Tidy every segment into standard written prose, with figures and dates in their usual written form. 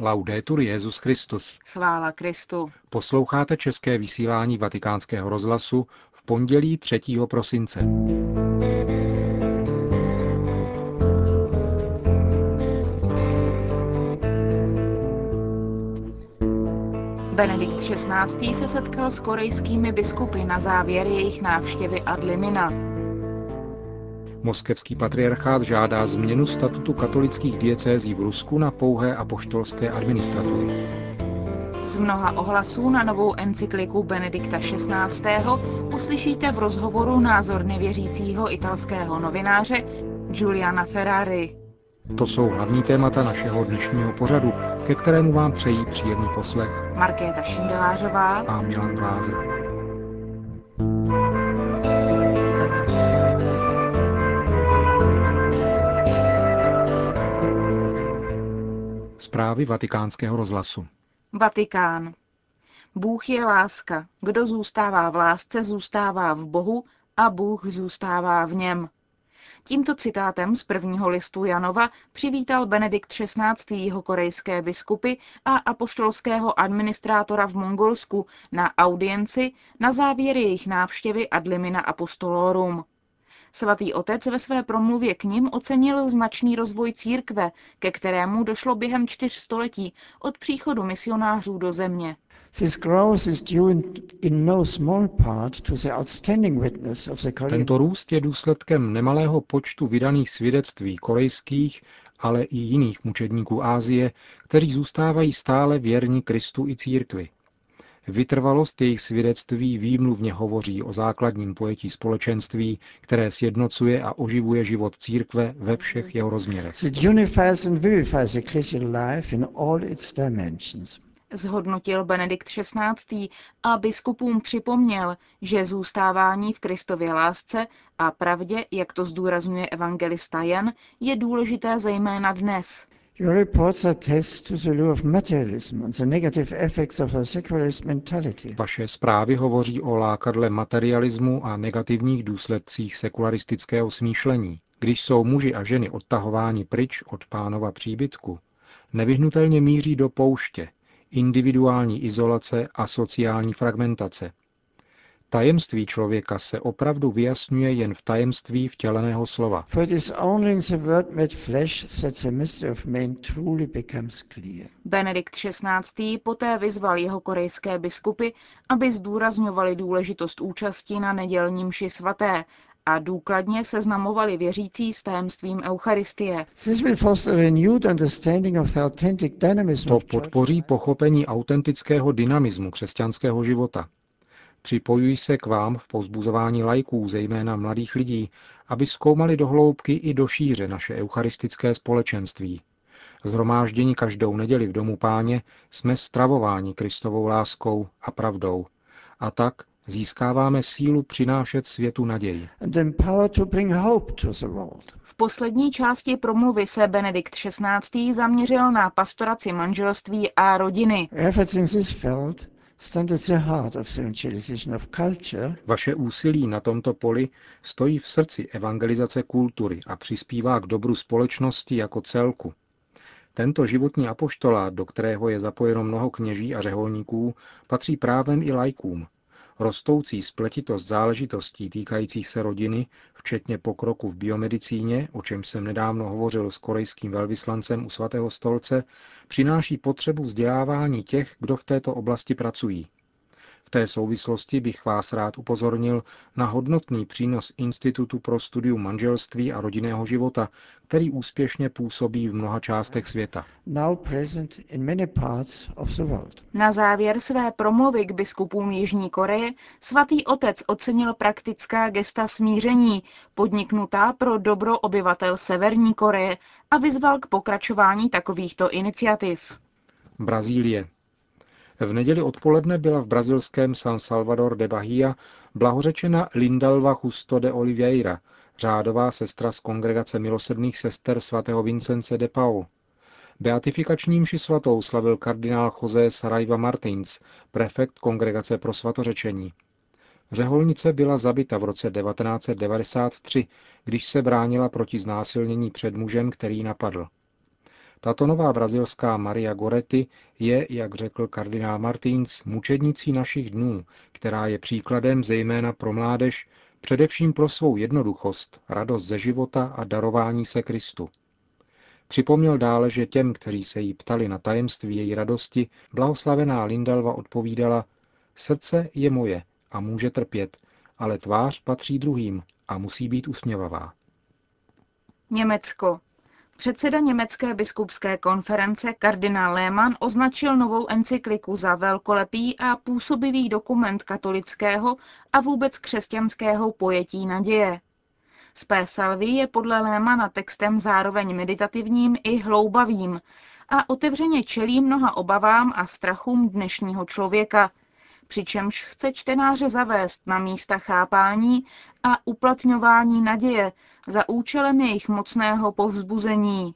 Laudetur Jesus Christus. Chvála Kristu. Posloucháte české vysílání Vatikánského rozhlasu v pondělí 3. prosince. Benedikt XVI. Se setkal s korejskými biskupy na závěr jejich návštěvy Adlimina. Moskevský patriarchát žádá změnu statutu katolických diecézí v Rusku na pouhé apoštolské administratury. Z mnoha ohlasů na novou encykliku Benedikta XVI. Uslyšíte v rozhovoru názor nevěřícího italského novináře Giuliana Ferrari. To jsou hlavní témata našeho dnešního pořadu, ke kterému vám přejí příjemný poslech Markéta Šindelářová a Milan Glázer. Zprávy Vatikánského rozhlasu. Vatikán. Bůh je láska. Kdo zůstává v lásce, zůstává v Bohu a Bůh zůstává v něm. Tímto citátem z prvního listu Janova přivítal Benedikt XVI. Jeho korejské biskupy a apoštolského administrátora v Mongolsku na audienci na závěr jejich návštěvy Adlimina Apostolorum. Svatý otec ve své promluvě k nim ocenil značný rozvoj církve, ke kterému došlo během 4 století od příchodu misionářů do země. Tento růst je důsledkem nemalého počtu vydaných svědectví korejských, ale i jiných mučedníků Asie, kteří zůstávají stále věrni Kristu i církvi. Vytrvalost jejich svědectví výmluvně hovoří o základním pojetí společenství, které sjednocuje a oživuje život církve ve všech jeho rozměrech. Zhodnotil Benedikt XVI. A biskupům připomněl, že zůstávání v Kristově lásce a pravdě, jak to zdůrazňuje evangelista Jan, je důležité zejména dnes. Your reports are tests to the lure of materialism and the negative effects of a secularist mentality. Vaše zprávy hovoří o lákadle materialismu a negativních důsledcích sekularistického smýšlení. Když jsou muži a ženy odtahováni pryč od Pánova příbytku, nevyhnutelně míří do pouště, individuální izolace a sociální fragmentace. Tajemství člověka se opravdu vyjasňuje jen v tajemství vtěleného slova. Benedikt XVI. Poté vyzval jeho korejské biskupy, aby zdůrazňovali důležitost účasti na nedělní mši svaté a důkladně seznamovali věřící s tajemstvím Eucharistie. To podpoří pochopení autentického dynamismu křesťanského života. Připojuji se k vám v povzbuzování laiků, zejména mladých lidí, aby zkoumali do hloubky i do šíře naše eucharistické společenství. Shromážděni každou neděli v domu Páně jsme stravováni Kristovou láskou a pravdou. A tak získáváme sílu přinášet světu naději. V poslední části promluvy se Benedikt XVI. Zaměřil na pastoraci manželství a rodiny. Vaše úsilí na tomto poli stojí v srdci evangelizace kultury a přispívá k dobru společnosti jako celku. Tento životní apoštolát, do kterého je zapojeno mnoho kněží a řeholníků, patří právem i laikům. Rostoucí spletitost záležitostí týkajících se rodiny, včetně pokroku v biomedicíně, o čem jsem nedávno hovořil s korejským velvyslancem u Svatého stolce, přináší potřebu vzdělávání těch, kdo v této oblasti pracují. V té souvislosti bych vás rád upozornil na hodnotný přínos Institutu pro studium manželství a rodinného života, který úspěšně působí v mnoha částech světa. Na závěr své promluvy k biskupům Jižní Koreje svatý otec ocenil praktická gesta smíření, podniknutá pro dobro obyvatel Severní Koreje a vyzval k pokračování takovýchto iniciativ. Brazílie. V neděli odpoledne byla v brazilském San Salvador de Bahia blahořečena Lindalva Justo de Oliveira, řádová sestra z Kongregace milosrdných sester sv. Vincence de Paul. Beatifikační mši svatou slavil kardinál José Saraiva Martins, prefekt Kongregace pro svatořečení. Řeholnice byla zabita v roce 1993, když se bránila proti znásilnění před mužem, který napadl. Tato nová brazilská Maria Goretti je, jak řekl kardinál Martins, mučednicí našich dnů, která je příkladem zejména pro mládež, především pro svou jednoduchost, radost ze života a darování se Kristu. Připomněl dále, že těm, kteří se jí ptali na tajemství její radosti, blahoslavená Lindalva odpovídala: srdce je moje a může trpět, ale tvář patří druhým a musí být usměvavá. Německo. Předseda Německé biskupské konference kardinál Lehmann označil novou encykliku za velkolepý a působivý dokument katolického a vůbec křesťanského pojetí naděje. Spe Salvi je podle Lehmanna textem zároveň meditativním i hloubavým a otevřeně čelí mnoha obavám a strachům dnešního člověka, přičemž chce čtenáře zavést na místa chápání a uplatňování naděje za účelem jejich mocného povzbuzení.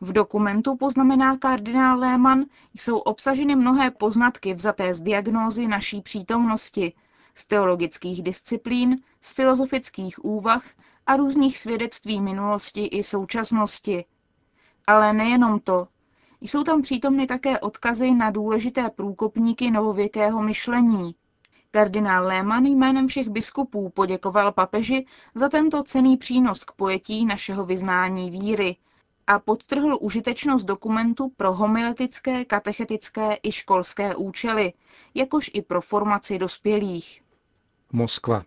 V dokumentu, poznamená kardinál Lehmann, jsou obsaženy mnohé poznatky vzaté z diagnózy naší přítomnosti, z teologických disciplín, z filozofických úvah a různých svědectví minulosti i současnosti. Ale nejenom to. Jsou tam přítomny také odkazy na důležité průkopníky novověkého myšlení. Kardinál Lehmann jménem všech biskupů poděkoval papeži za tento cenný přínos k pojetí našeho vyznání víry a podtrhl užitečnost dokumentu pro homiletické, katechetické i školské účely, jakož i pro formaci dospělých. Moskva.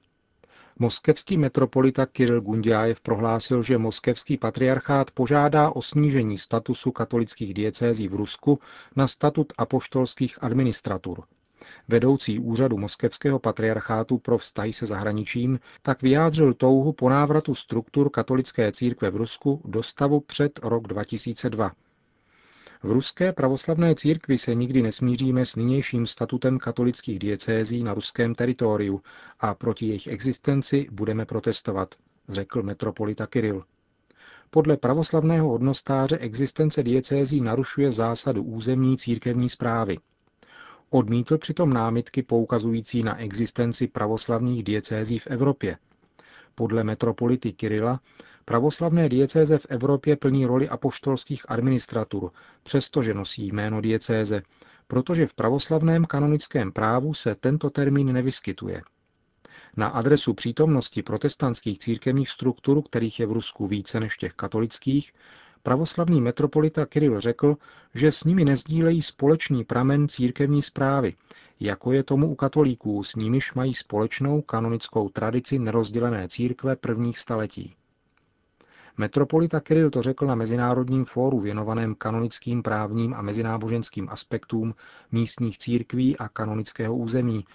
Moskevský metropolita Kirill Gundjajev prohlásil, že moskevský patriarchát požádá o snížení statusu katolických diecézí v Rusku na statut apoštolských administratur. Vedoucí úřadu moskevského patriarchátu pro vztahy se zahraničím tak vyjádřil touhu po návratu struktur katolické církve v Rusku do stavu před rok 2002. V ruské pravoslavné církvi se nikdy nesmíříme s nynějším statutem katolických diecézí na ruském teritoriu a proti jejich existenci budeme protestovat, řekl metropolita Kiril. Podle pravoslavného hodnostáře existence diecézí narušuje zásadu územní církevní správy. Odmítl přitom námitky poukazující na existenci pravoslavných diecézí v Evropě. Podle metropolity Kirila pravoslavné diecéze v Evropě plní roli apoštolských administratur, přestože nosí jméno diecéze, protože v pravoslavném kanonickém právu se tento termín nevyskytuje. Na adresu přítomnosti protestantských církevních struktur, kterých je v Rusku více než těch katolických, pravoslavný metropolita Kiril řekl, že s nimi nezdílejí společný pramen církevní správy, jako je tomu u katolíků, s nimiž mají společnou kanonickou tradici nerozdělené církve prvních staletí. Metropolita Kiril to řekl na mezinárodním fóru věnovaném kanonickým, právním a mezináboženským aspektům místních církví a kanonického území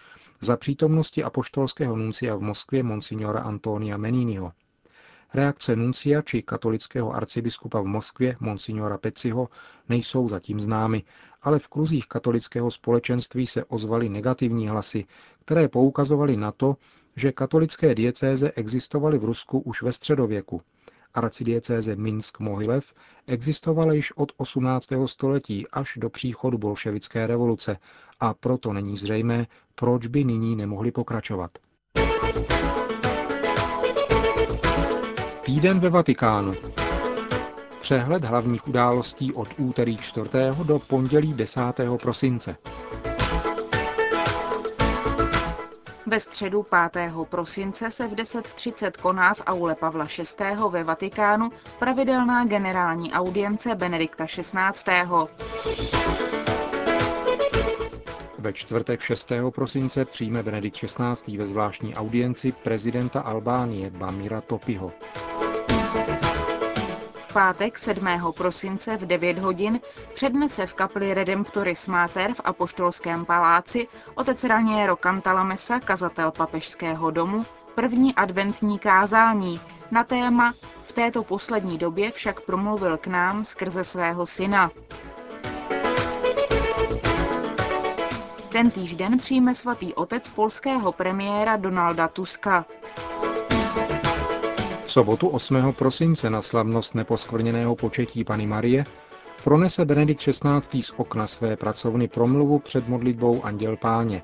za přítomnosti apoštolského nuncia v Moskvě monsignora Antonia Menínio. Reakce nuncia či katolického arcibiskupa v Moskvě monsignora Peciho nejsou zatím známy, ale v kruzích katolického společenství se ozvaly negativní hlasy, které poukazovaly na to, že katolické diecéze existovaly v Rusku už ve středověku. Arcidiecéze Minsk-Mohylev existovala již od 18. století až do příchodu bolševické revoluce a proto není zřejmé, proč by nyní nemohli pokračovat. Týden ve Vatikánu. Přehled hlavních událostí od úterý 4. do pondělí 10. prosince. Ve středu 5. prosince se v 10:30 koná v aule Pavla VI. Ve Vatikánu pravidelná generální audience Benedikta XVI. Ve čtvrtek 6. prosince přijme Benedikt XVI. Ve zvláštní audienci prezidenta Albánie Bamira Topiho. V pátek 7. prosince v 9 hodin přednese v kapli Redemptoris Mater v Apoštolském paláci otec Raniero Cantalamessa, kazatel Papežského domu, první adventní kázání na téma "V této poslední době však promluvil k nám skrze svého syna". Tentýž den přijme svatý otec polského premiéra Donalda Tuska. V sobotu 8. prosince na slavnost neposkvrněného početí Panny Marie pronese Benedikt XVI. Z okna své pracovny promluvu před modlitbou Anděl Páně.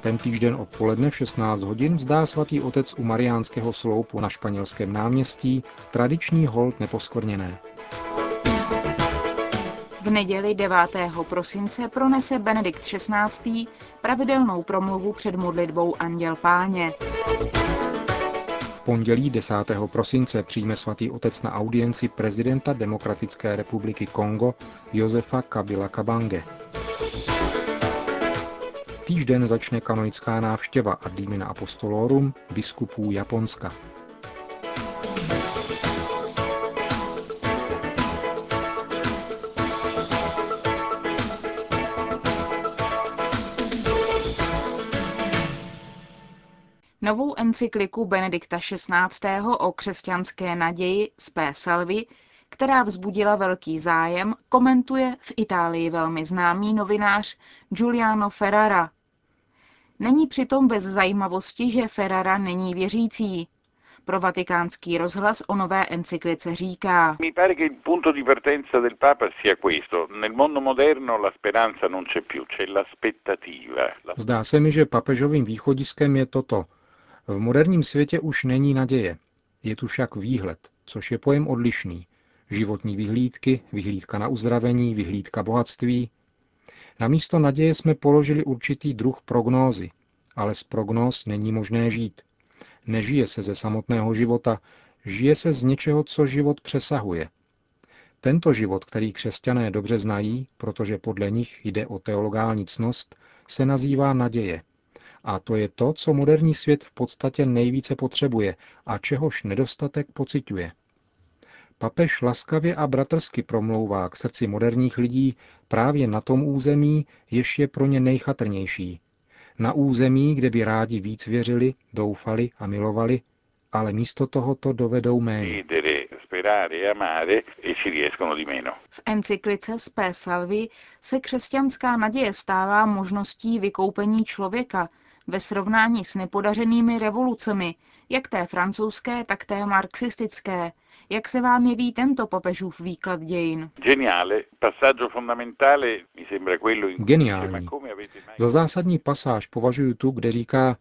Tentýž den odpoledne v 16 hodin vzdá svatý otec u Mariánského sloupu na Španělském náměstí tradiční hold Neposkvrněné. V neděli 9. prosince pronese Benedikt XVI. Pravidelnou promluvu před modlitbou Anděl Páně. V pondělí 10. prosince přijme svatý otec na audienci prezidenta Demokratické republiky Kongo Josefa Kabila Kabange. Týž den začne kanonická návštěva Adlimina Apostolorum biskupů Japonska. Novou encykliku Benedikta XVI. O křesťanské naději Spe Salvi, která vzbudila velký zájem, komentuje v Itálii velmi známý novinář Giuliano Ferrara. Není přitom bez zajímavosti, že Ferrara není věřící. Pro Vatikánský rozhlas o nové encyklice říká: Zdá se mi, že papežovým východiskem je toto. V moderním světě už není naděje. Je tu však výhled, což je pojem odlišný. Životní vyhlídky, vyhlídka na uzdravení, vyhlídka bohatství. Namísto naděje jsme položili určitý druh prognózy, ale z prognóz není možné žít. Nežije se ze samotného života, žije se z něčeho, co život přesahuje. Tento život, který křesťané dobře znají, protože podle nich jde o teologální ctnost, se nazývá naděje. A to je to, co moderní svět v podstatě nejvíce potřebuje a čehož nedostatek pociťuje. Papež laskavě a bratrsky promlouvá k srdci moderních lidí právě na tom území, jež je pro ně nejchatrnější. Na území, kde by rádi víc věřili, doufali a milovali, ale místo toho to dovedou méně. V encyklice Spe Salvi se křesťanská naděje stává možností vykoupení člověka ve srovnání s nepodařenými revolucemi, jak té francouzské, tak té marxistické. Jak se vám jeví tento papežův výklad dějin? Geniální. Za zásadní pasáž považuji tu, kde říká: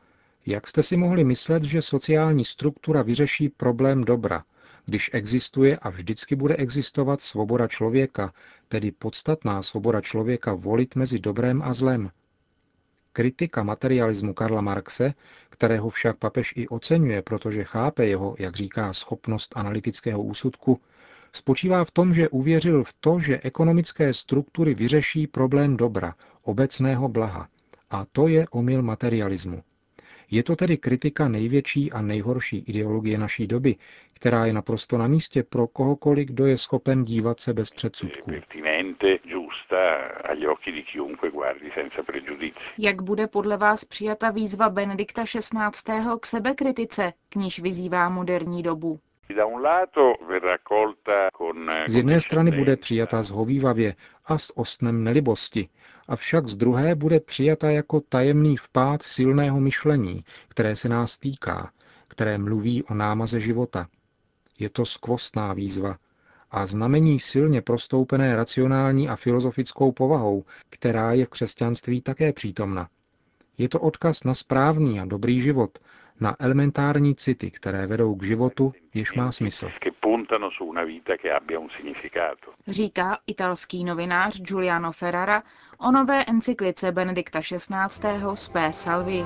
jak jste si mohli myslet, že sociální struktura vyřeší problém dobra, když existuje a vždycky bude existovat svoboda člověka, tedy podstatná svoboda člověka volit mezi dobrem a zlem. Kritika materialismu Karla Marxe, kterého však papež i oceňuje, protože chápe jeho, jak říká, schopnost analytického úsudku, spočívá v tom, že uvěřil v to, že ekonomické struktury vyřeší problém dobra, obecného blaha. A to je omyl materialismu. Je to tedy kritika největší a nejhorší ideologie naší doby, která je naprosto na místě pro kohokoliv, kdo je schopen dívat se bez předsudků. Jak bude podle vás přijata výzva Benedikta XVI. K sebekritice, k níž vyzývá moderní dobu? Z jedné strany bude přijata zhovívavě a s ostnem nelibosti, avšak z druhé bude přijata jako tajemný vpád silného myšlení, které se nás týká, které mluví o námaze života. Je to skvostná výzva a znamení silně prostoupené racionální a filozofickou povahou, která je v křesťanství také přítomna. Je to odkaz na správný a dobrý život, na elementární city, které vedou k životu, jež má smysl. Říká italský novinář Giuliano Ferrara o nové encyklice Benedikta XVI. Spe Salvi.